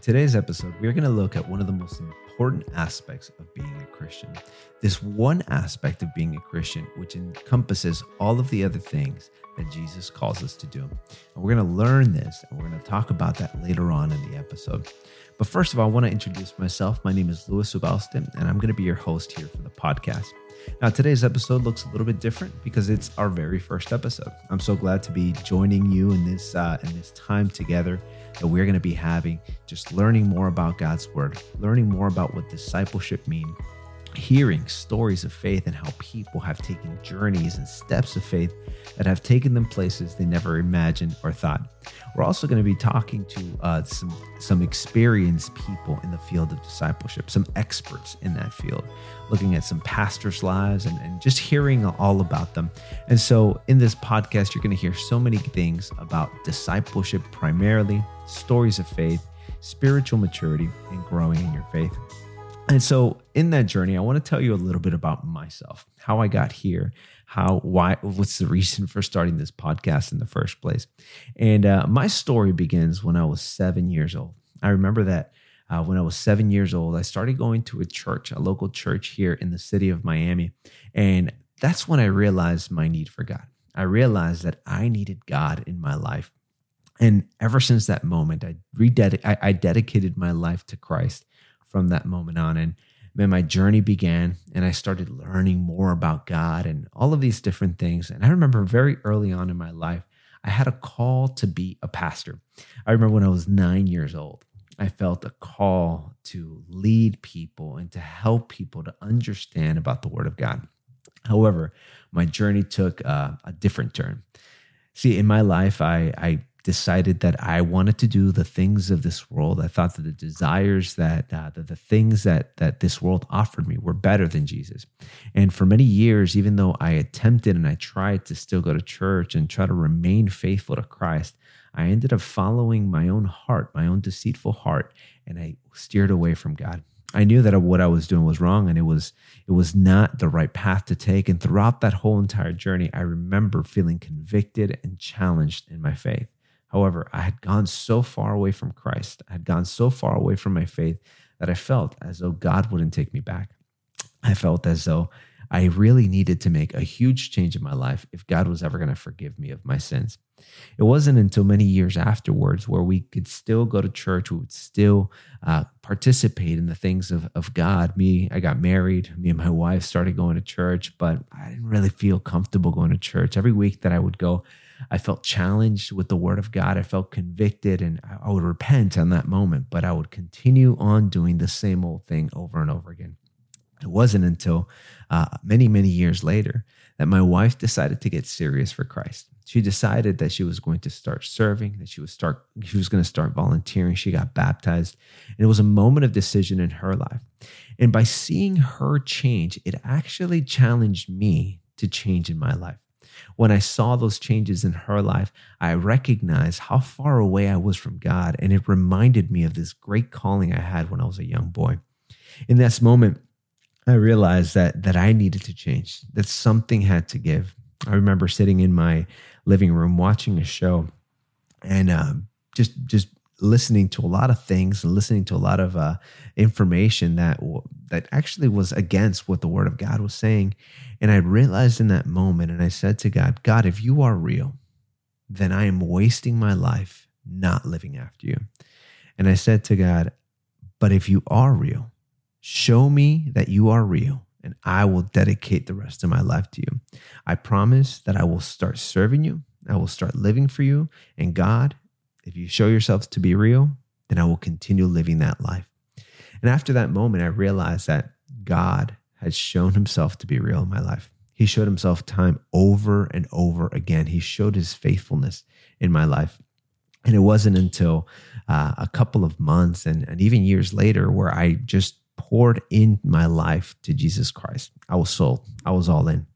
Today's episode, we're going to look at one of the most important aspects of being a Christian. This one aspect of being a Christian, which encompasses all of the other things that Jesus calls us to do. And we're going to learn this, and we're going to talk about that later on in the episode. But first of all, I want to introduce myself. My name is Luis Subauste, and I'm going to be your host here for the podcast. Now, today's episode looks a little bit different because it's our very first episode. I'm so glad to be joining you in this time together that we're going to be having, just learning more about God's word, learning more about what discipleship means, hearing stories of faith and how people have taken journeys and steps of faith that have taken them places they never imagined or thought. We're also going to be talking to some experienced people in the field of discipleship, some experts in that field, looking at some pastors' lives and just hearing all about them. And so in this podcast, you're going to hear so many things about discipleship primarily, stories of faith, spiritual maturity, and growing in your faith. And so in that journey, I want to tell you a little bit about myself, how I got here, what's the reason for starting this podcast in the first place. And my story begins when I was 7 years old. I remember that when I was 7 years old, I started going to a church, a local church here in the city of Miami. And that's when I realized my need for God. I realized that I needed God in my life. And ever since that moment, I dedicated my life to Christ. From that moment on, and man, my journey began, and I started learning more about God and all of these different things. And I remember very early on in my life, I had a call to be a pastor. I remember when I was 9 years old, I felt a call to lead people and to help people to understand about the Word of God. However, my journey took a different turn. See, in my life, I decided that I wanted to do the things of this world. I thought that the desires that the things that this world offered me were better than Jesus. And for many years, even though I attempted and I tried to still go to church and try to remain faithful to Christ, I ended up following my own heart, my own deceitful heart, and I steered away from God. I knew that what I was doing was wrong, and it was not the right path to take. And throughout that whole entire journey, I remember feeling convicted and challenged in my faith. However, I had gone so far away from Christ, I had gone so far away from my faith that I felt as though God wouldn't take me back. I felt as though I really needed to make a huge change in my life if God was ever going to forgive me of my sins. It wasn't until many years afterwards where we could still go to church, we would still participate in the things of God. I got married, me and my wife started going to church, but I didn't really feel comfortable going to church. Every week that I would go, I felt challenged with the Word of God. I felt convicted, and I would repent on that moment, but I would continue on doing the same old thing over and over again. It wasn't until many, many years later that my wife decided to get serious for Christ. She decided that she was going to start serving, that she was going to start volunteering. She got baptized, and it was a moment of decision in her life. And by seeing her change, it actually challenged me to change in my life. When I saw those changes in her life, I recognized how far away I was from God, and it reminded me of this great calling I had when I was a young boy. In this moment, I realized that I needed to change, that something had to give. I remember sitting in my living room watching a show and just listening to a lot of things and listening to a lot of information that actually was against what the Word of God was saying. And I realized in that moment, and I said to God, God, if you are real, then I am wasting my life not living after you. And I said to God, but if you are real, show me that you are real, and I will dedicate the rest of my life to you. I promise that I will start serving you. I will start living for you. And God, if you show yourselves to be real, then I will continue living that life. And after that moment, I realized that God has shown himself to be real in my life. He showed himself time over and over again. He showed his faithfulness in my life. And it wasn't until a couple of months and even years later where I just poured in my life to Jesus Christ. I was sold. I was all in.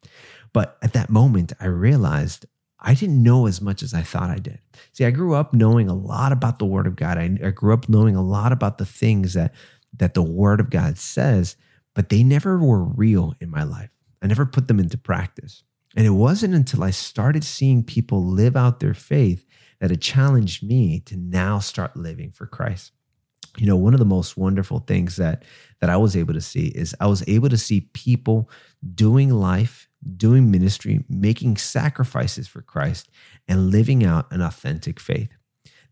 But at that moment, I realized I didn't know as much as I thought I did. See, I grew up knowing a lot about the Word of God. I grew up knowing a lot about the things that the Word of God says, but they never were real in my life. I never put them into practice. And it wasn't until I started seeing people live out their faith that it challenged me to now start living for Christ. you know, one of the most wonderful things that I was able to see is I was able to see people doing life, doing ministry, making sacrifices for Christ, and living out an authentic faith.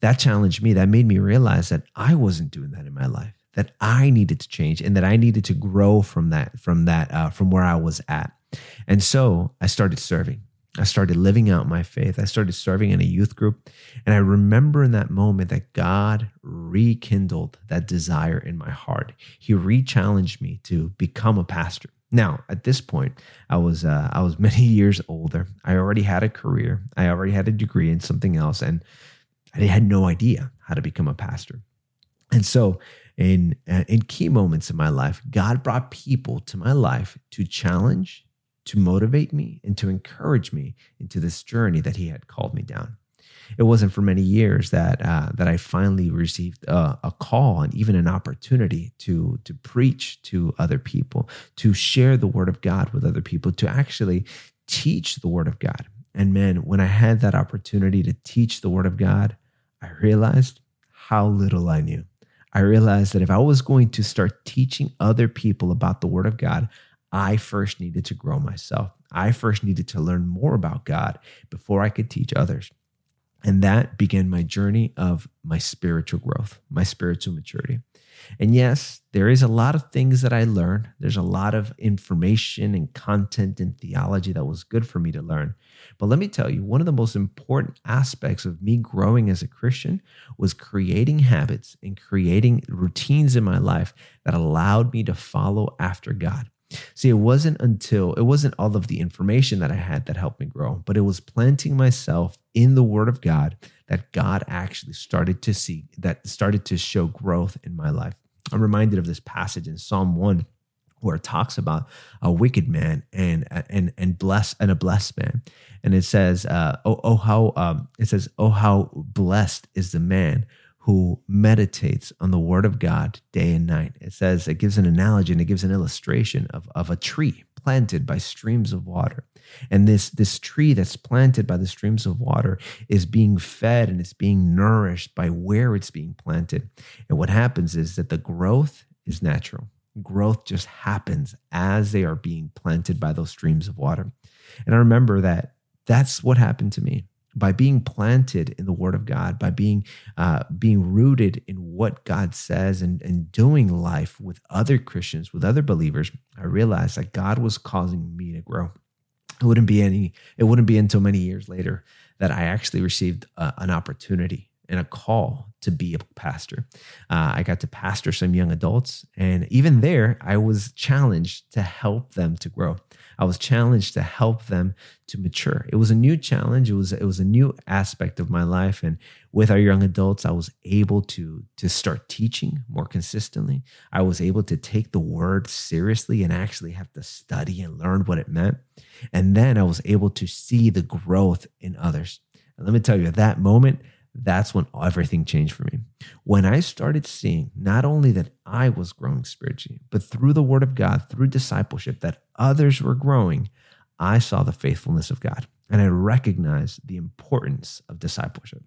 That challenged me. That made me realize that I wasn't doing that in my life, that I needed to change and that I needed to grow from where I was at. And so I started serving. I started living out my faith. I started serving in a youth group. And I remember in that moment that God rekindled that desire in my heart. He re-challenged me to become a pastor. Now, at this point, I was many years older. I already had a career. I already had a degree in something else. And I had no idea how to become a pastor. And so in key moments in my life, God brought people to my life to challenge, to motivate me, and to encourage me into this journey that he had called me down. It wasn't for many years that I finally received a call and even an opportunity to preach to other people, to share the word of God with other people, to actually teach the word of God. And man, when I had that opportunity to teach the word of God, I realized how little I knew. I realized that if I was going to start teaching other people about the word of God, I first needed to grow myself. I first needed to learn more about God before I could teach others. And that began my journey of my spiritual growth, my spiritual maturity. And yes, there is a lot of things that I learned. There's a lot of information and content and theology that was good for me to learn. But let me tell you, one of the most important aspects of me growing as a Christian was creating habits and creating routines in my life that allowed me to follow after God. See, it wasn't all of the information that I had that helped me grow, but it was planting myself in the Word of God that God actually started to show growth in my life. I'm reminded of this passage in Psalm 1 where it talks about a wicked man and a blessed man, and it says, "Oh how blessed is the man who meditates on the word of God day and night." It says, it gives an analogy and it gives an illustration of a tree planted by streams of water. And this tree that's planted by the streams of water is being fed and it's being nourished by where it's being planted. And what happens is that the growth is natural. Growth just happens as they are being planted by those streams of water. And I remember that that's what happened to me. By being planted in the Word of God, by being rooted in what God says and doing life with other Christians, with other believers, I realized that God was causing me to grow. It wouldn't be until many years later that I actually received an opportunity and a call to be a pastor. I got to pastor some young adults, and even there, I was challenged to help them to grow. I was challenged to help them to mature. It was a new challenge. It was a new aspect of my life. And with our young adults, I was able to start teaching more consistently. I was able to take the word seriously and actually have to study and learn what it meant. And then I was able to see the growth in others. And let me tell you, at that moment, that's when everything changed for me. When I started seeing not only that I was growing spiritually, but through the Word of God, through discipleship, that others were growing, I saw the faithfulness of God. And I recognized the importance of discipleship.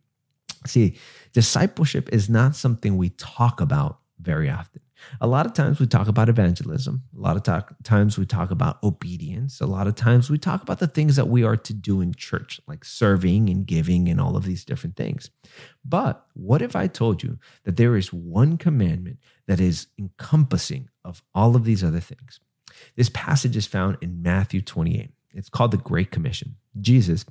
See, discipleship is not something we talk about very often. A lot of times we talk about evangelism. A lot of times we talk about obedience. A lot of times we talk about the things that we are to do in church, like serving and giving and all of these different things. But what if I told you that there is one commandment that is encompassing of all of these other things? This passage is found in Matthew 28. It's called the Great Commission. Jesus,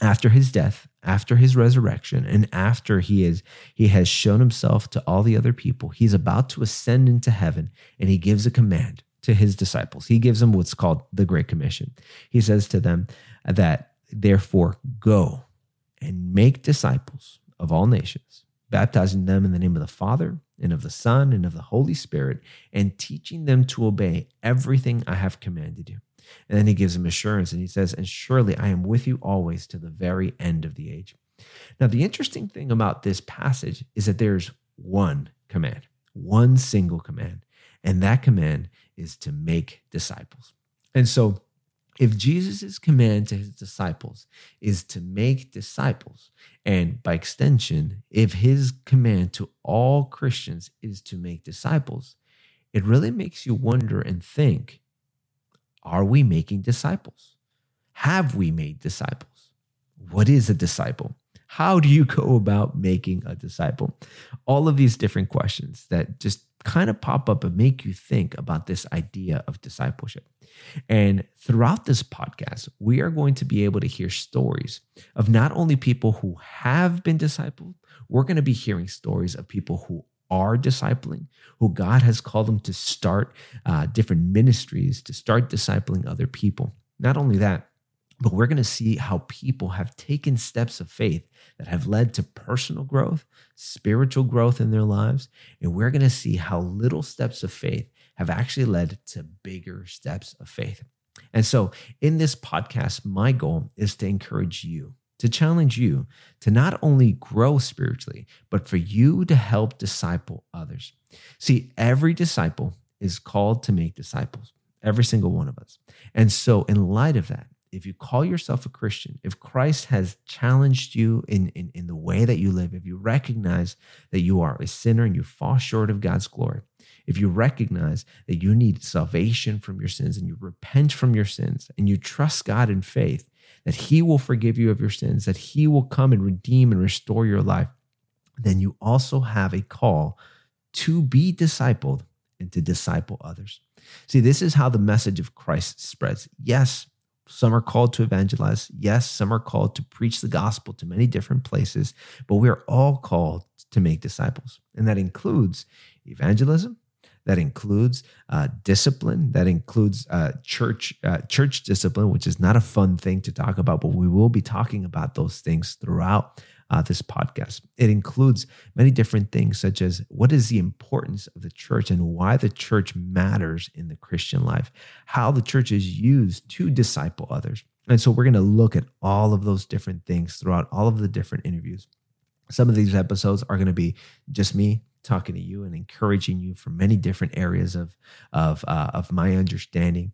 after his death, after his resurrection, and after he has shown himself to all the other people, he's about to ascend into heaven, and he gives a command to his disciples. He gives them what's called the Great Commission. He says to them that, therefore, go and make disciples of all nations, baptizing them in the name of the Father and of the Son and of the Holy Spirit, and teaching them to obey everything I have commanded you. And then he gives him assurance and he says, and surely I am with you always to the very end of the age. Now, the interesting thing about this passage is that there's one command, one single command, and that command is to make disciples. And so If Jesus' command to his disciples is to make disciples, and by extension, if his command to all Christians is to make disciples, it really makes you wonder and think, are we making disciples? Have we made disciples? What is a disciple? How do you go about making a disciple? All of these different questions that just kind of pop up and make you think about this idea of discipleship. And throughout this podcast, we are going to be able to hear stories of not only people who have been discipled, we're going to be hearing stories of people who are discipling, who God has called them to start different ministries, to start discipling other people. Not only that, but we're going to see how people have taken steps of faith that have led to personal growth, spiritual growth in their lives. And we're going to see how little steps of faith have actually led to bigger steps of faith. And so in this podcast, my goal is to encourage you, to challenge you to not only grow spiritually, but for you to help disciple others. See, every disciple is called to make disciples, every single one of us. And so in light of that, if you call yourself a Christian, if Christ has challenged you in the way that you live, if you recognize that you are a sinner and you fall short of God's glory, if you recognize that you need salvation from your sins and you repent from your sins and you trust God in faith, that he will forgive you of your sins, that he will come and redeem and restore your life, then you also have a call to be discipled and to disciple others. See, this is how the message of Christ spreads. Yes, some are called to evangelize. Yes, some are called to preach the gospel to many different places, but we are all called to make disciples. And that includes evangelism. That includes discipline. That includes church discipline, which is not a fun thing to talk about, but we will be talking about those things throughout this podcast. It includes many different things, such as what is the importance of the church and why the church matters in the Christian life, how the church is used to disciple others. And so we're going to look at all of those different things throughout all of the different interviews. Some of these episodes are going to be just me talking to you and encouraging you from many different areas of my understanding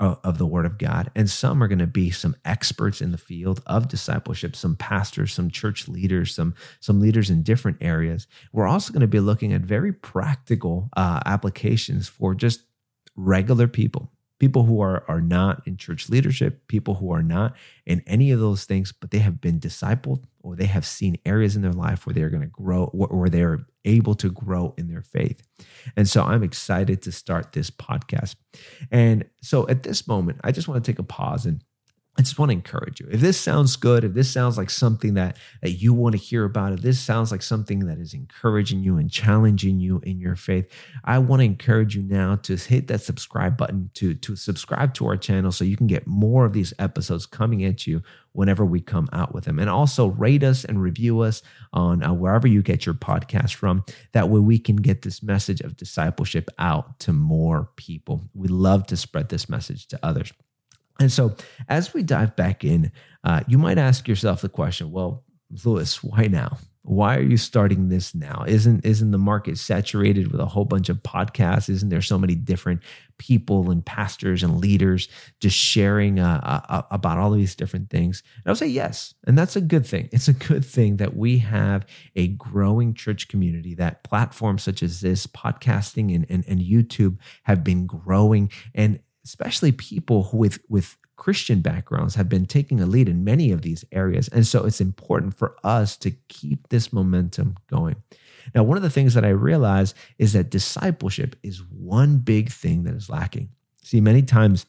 of the Word of God. And some are going to be some experts in the field of discipleship, some pastors, some church leaders, some leaders in different areas. We're also going to be looking at very practical applications for just regular people. People who are not in church leadership, people who are not in any of those things, but they have been discipled or they have seen areas in their life where they're going to grow, where they're able to grow in their faith. And so I'm excited to start this podcast. And so at this moment, I just want to take a pause and I just want to encourage you. If this sounds good, if this sounds like something that you want to hear about, if this sounds like something that is encouraging you and challenging you in your faith, I want to encourage you now to hit that subscribe button, to subscribe to our channel so you can get more of these episodes coming at you whenever we come out with them. And also rate us and review us on wherever you get your podcast from. That way we can get this message of discipleship out to more people. We love to spread this message to others. And so as we dive back in, you might ask yourself the question, well, Luis, why now? Why are you starting this now? Isn't the market saturated with a whole bunch of podcasts? Isn't there so many different people and pastors and leaders just sharing about all of these different things? And I'll say yes, and that's a good thing. It's a good thing that we have a growing church community, that platforms such as this, podcasting and YouTube have been growing, and especially people with Christian backgrounds have been taking a lead in many of these areas. And so it's important for us to keep this momentum going. Now, one of the things that I realize is that discipleship is one big thing that is lacking. See, many times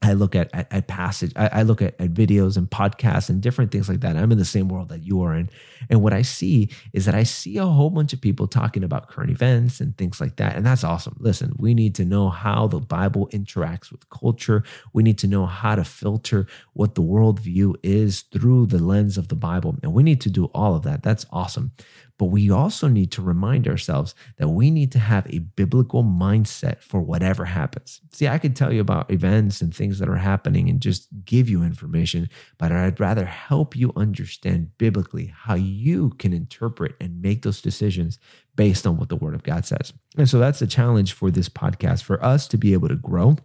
I look at passage, I look at videos and podcasts and different things like that. I'm in the same world that you are in. And what I see is that I see a whole bunch of people talking about current events and things like that. And that's awesome. Listen, we need to know how the Bible interacts with culture. We need to know how to filter what the worldview is through the lens of the Bible. And we need to do all of that. That's awesome. But we also need to remind ourselves that we need to have a biblical mindset for whatever happens. See, I could tell you about events and things that are happening and just give you information, but I'd rather help you understand biblically how you can interpret and make those decisions based on what the Word of God says. And so that's a challenge for this podcast, for us to be able to grow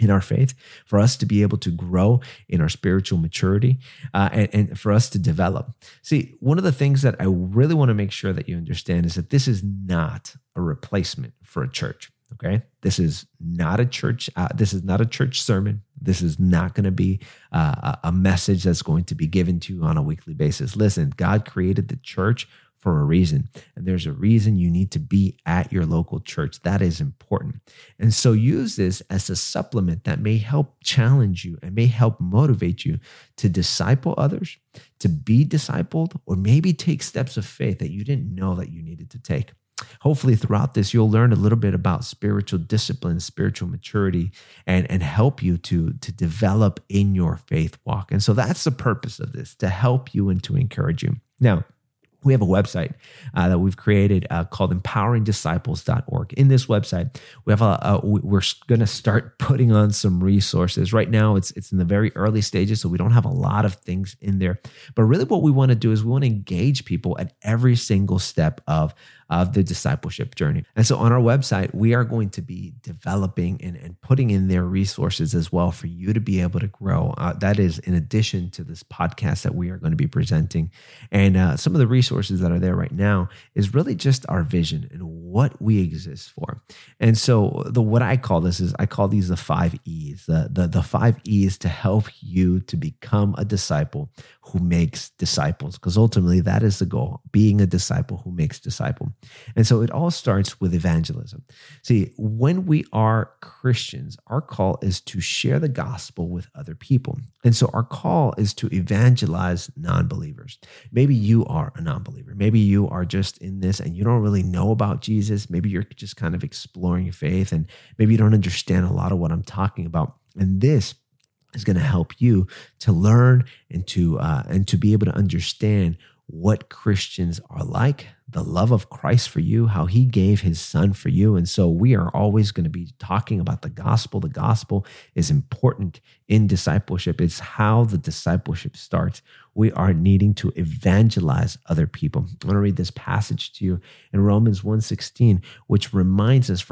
in our faith, for us to be able to grow in our spiritual maturity, and for us to develop. See, one of the things that I really want to make sure that you understand is that this is not a replacement for a church. Okay, this is not a church. This is not a church sermon. This is not going to be a message that's going to be given to you on a weekly basis. Listen, God created the church for a reason, and there's a reason you need to be at your local church. That is important. And so use this as a supplement that may help challenge you and may help motivate you to disciple others, to be discipled, or maybe take steps of faith that you didn't know that you needed to take. Hopefully throughout this, you'll learn a little bit about spiritual discipline, spiritual maturity, and help you to develop in your faith walk. And so that's the purpose of this, to help you and to encourage you. Now, we have a website that we've created called empoweringdisciples.org. In this website, we have we're going to start putting on some resources. Right now, it's in the very early stages, so we don't have a lot of things in there. But really what we want to do is we want to engage people at every single step of the discipleship journey. And so on our website, we are going to be developing and putting in their resources as well for you to be able to grow. That is in addition to this podcast that we are going to be presenting. And some of the resources that are there right now is really just our vision and what we exist for. And so I call these the 5 E's, the 5 E's to help you to become a disciple who makes disciples. Because ultimately that is the goal, being a disciple who makes disciples. And so it all starts with evangelism. See, when we are Christians, our call is to share the gospel with other people. And so our call is to evangelize non-believers. Maybe you are a non-believer. Maybe you are just in this and you don't really know about Jesus. Maybe you're just kind of exploring faith and maybe you don't understand a lot of what I'm talking about. And this is going to help you to learn and to be able to understand what Christians are like, the love of Christ for you, how he gave his son for you. And so we are always going to be talking about the gospel. The gospel is important in discipleship. It's how the discipleship starts. We are needing to evangelize other people. I want to read this passage to you in Romans 1:16, which reminds us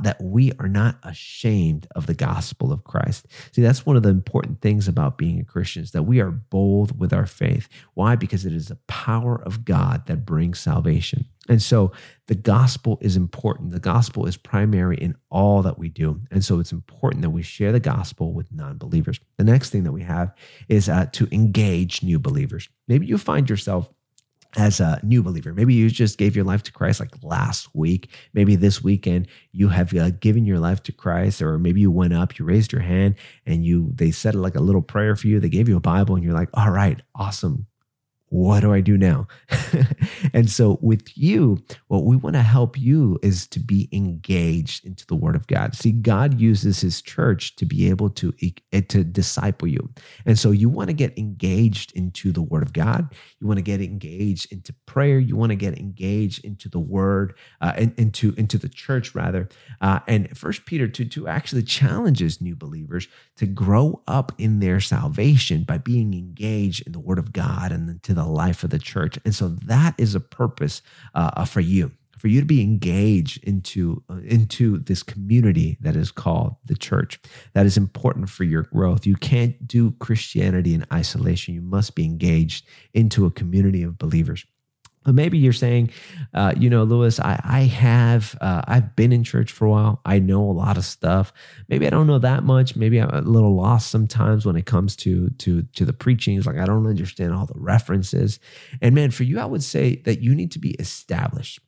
that we are not ashamed of the gospel of Christ. See, that's one of the important things about being a Christian, is that we are bold with our faith. Why? Because it is the power of God that brings salvation. And so the gospel is important. The gospel is primary in all that we do. And so it's important that we share the gospel with non-believers. The next thing that we have is to engage new believers. Maybe you find yourself as a new believer. Maybe you just gave your life to Christ like last week. Maybe this weekend you have given your life to Christ, or maybe you went up, you raised your hand and they said like a little prayer for you. They gave you a Bible and you're like, all right, awesome. What do I do now? And so with you, what we want to help you is to be engaged into the Word of God. See, God uses his church to be able to disciple you. And so you want to get engaged into the Word of God. You want to get engaged into prayer. You want to get engaged into the Word, into the church rather. And 1 Peter 2:2 actually challenges new believers to grow up in their salvation by being engaged in the Word of God and to the life of the church. And so that is a purpose for you to be engaged into this community that is called the church. That is important for your growth. You can't do Christianity in isolation. You must be engaged into a community of believers. But maybe you're saying, Luis, I've been in church for a while. I know a lot of stuff. Maybe I don't know that much. Maybe I'm a little lost sometimes when it comes to the preaching. It's like, I don't understand all the references. And man, for you, I would say that you need to be established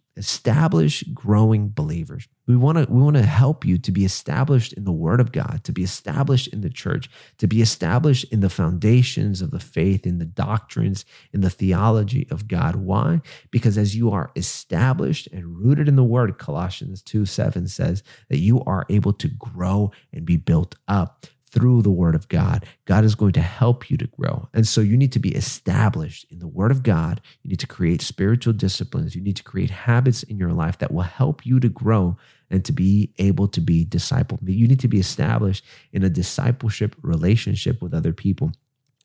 growing believers. We want to help you to be established in the Word of God, to be established in the church, to be established in the foundations of the faith, in the doctrines, in the theology of God. Why? Because as you are established and rooted in the Word, Colossians 2:7 says that you are able to grow and be built up through the Word of God. God is going to help you to grow. And so you need to be established in the Word of God. You need to create spiritual disciplines. You need to create habits in your life that will help you to grow and to be able to be discipled. You need to be established in a discipleship relationship with other people,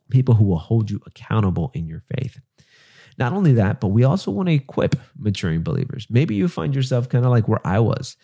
people who will hold you accountable in your faith. Not only that, but we also want to equip maturing believers. Maybe you find yourself kind of like where I was.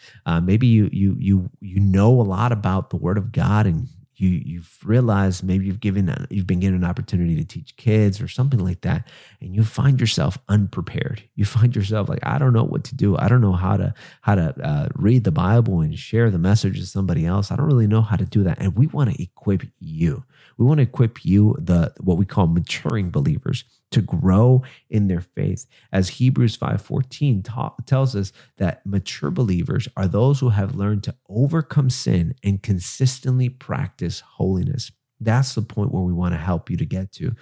Maybe you know a lot about the Word of God, and you've realized maybe you've been given an opportunity to teach kids or something like that, and you find yourself unprepared. You find yourself like, I don't know what to do. I don't know how to read the Bible and share the message with somebody else. I don't really know how to do that. And we want to equip you. We want to equip you, the what we call maturing believers, to grow in their faith. As Hebrews 5:14 tells us that mature believers are those who have learned to overcome sin and consistently practice holiness. That's the point where we want to help you to get to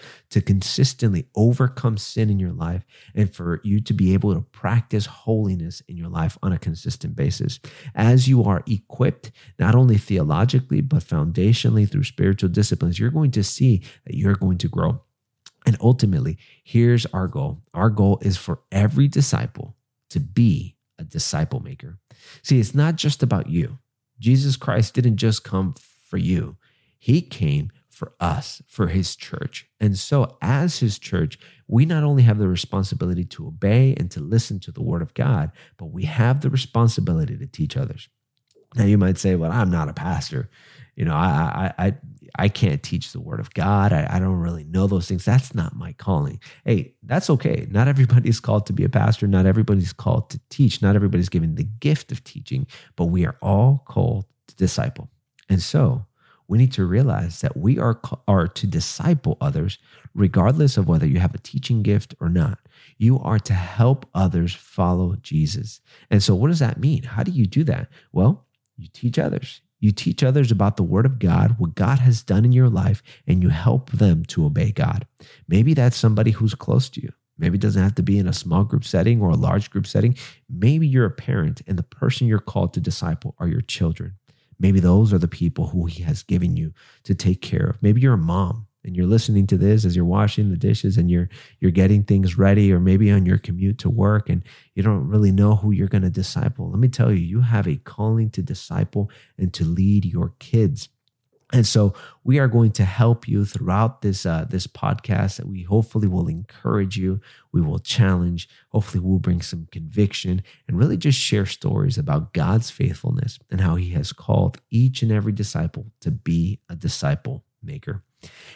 consistently overcome sin in your life and for you to be able to practice holiness in your life on a consistent basis. As you are equipped, not only theologically, but foundationally through spiritual disciplines, you're going to see that you're going to grow. And ultimately, here's our goal. Our goal is for every disciple to be a disciple maker. See, it's not just about you. Jesus Christ didn't just come for you. He came for us, for his church. And so as his church, we not only have the responsibility to obey and to listen to the word of God, but we have the responsibility to teach others. Now you might say, well, I'm not a pastor. You know, I can't teach the word of God. I don't really know those things. That's not my calling. Hey, that's okay. Not everybody's called to be a pastor. Not everybody's called to teach. Not everybody's given the gift of teaching, but we are all called to disciple. And so we need to realize that we are to disciple others, regardless of whether you have a teaching gift or not. You are to help others follow Jesus. And so what does that mean? How do you do that? Well, you teach others. You teach others about the word of God, what God has done in your life, and you help them to obey God. Maybe that's somebody who's close to you. Maybe it doesn't have to be in a small group setting or a large group setting. Maybe you're a parent and the person you're called to disciple are your children. Maybe those are the people who he has given you to take care of. Maybe you're a mom and you're listening to this as you're washing the dishes and you're getting things ready, or maybe on your commute to work and you don't really know who you're going to disciple. Let me tell you, you have a calling to disciple and to lead your kids. And so we are going to help you throughout this podcast that we hopefully will encourage you. We will challenge. Hopefully we'll bring some conviction and really just share stories about God's faithfulness and how he has called each and every disciple to be a disciple maker.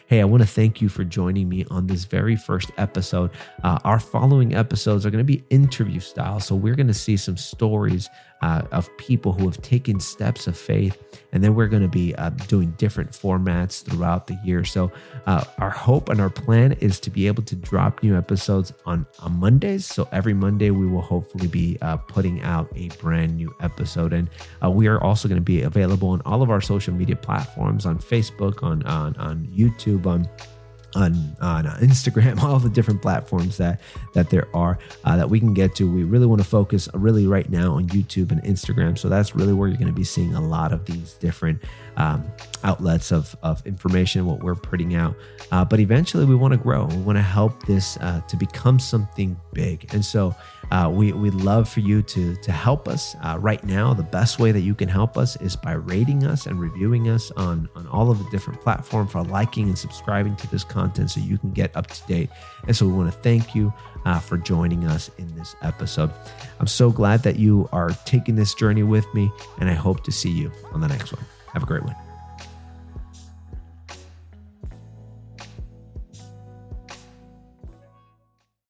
Hey, I want to thank you for joining me on this very first episode. Our following episodes are going to be interview style. So we're going to see some stories of people who have taken steps of faith. And then we're going to be doing different formats throughout the year. So our hope and our plan is to be able to drop new episodes on Mondays. So every Monday, we will hopefully be putting out a brand new episode. And we are also going to be available on all of our social media platforms, on Facebook, on YouTube, on Instagram, all the different platforms that there are that we can get to. We really want to focus really right now on YouTube and Instagram. So that's really where you're going to be seeing a lot of these different outlets of information, what we're putting out. But eventually we want to grow. We want to help this to become something big. And so we'd love for you to help us right now. The best way that you can help us is by rating us and reviewing us on all of the different platforms, for liking and subscribing to this content so you can get up to date. And so we want to thank you for joining us in this episode. I'm so glad that you are taking this journey with me, and I hope to see you on the next one. Have a great one.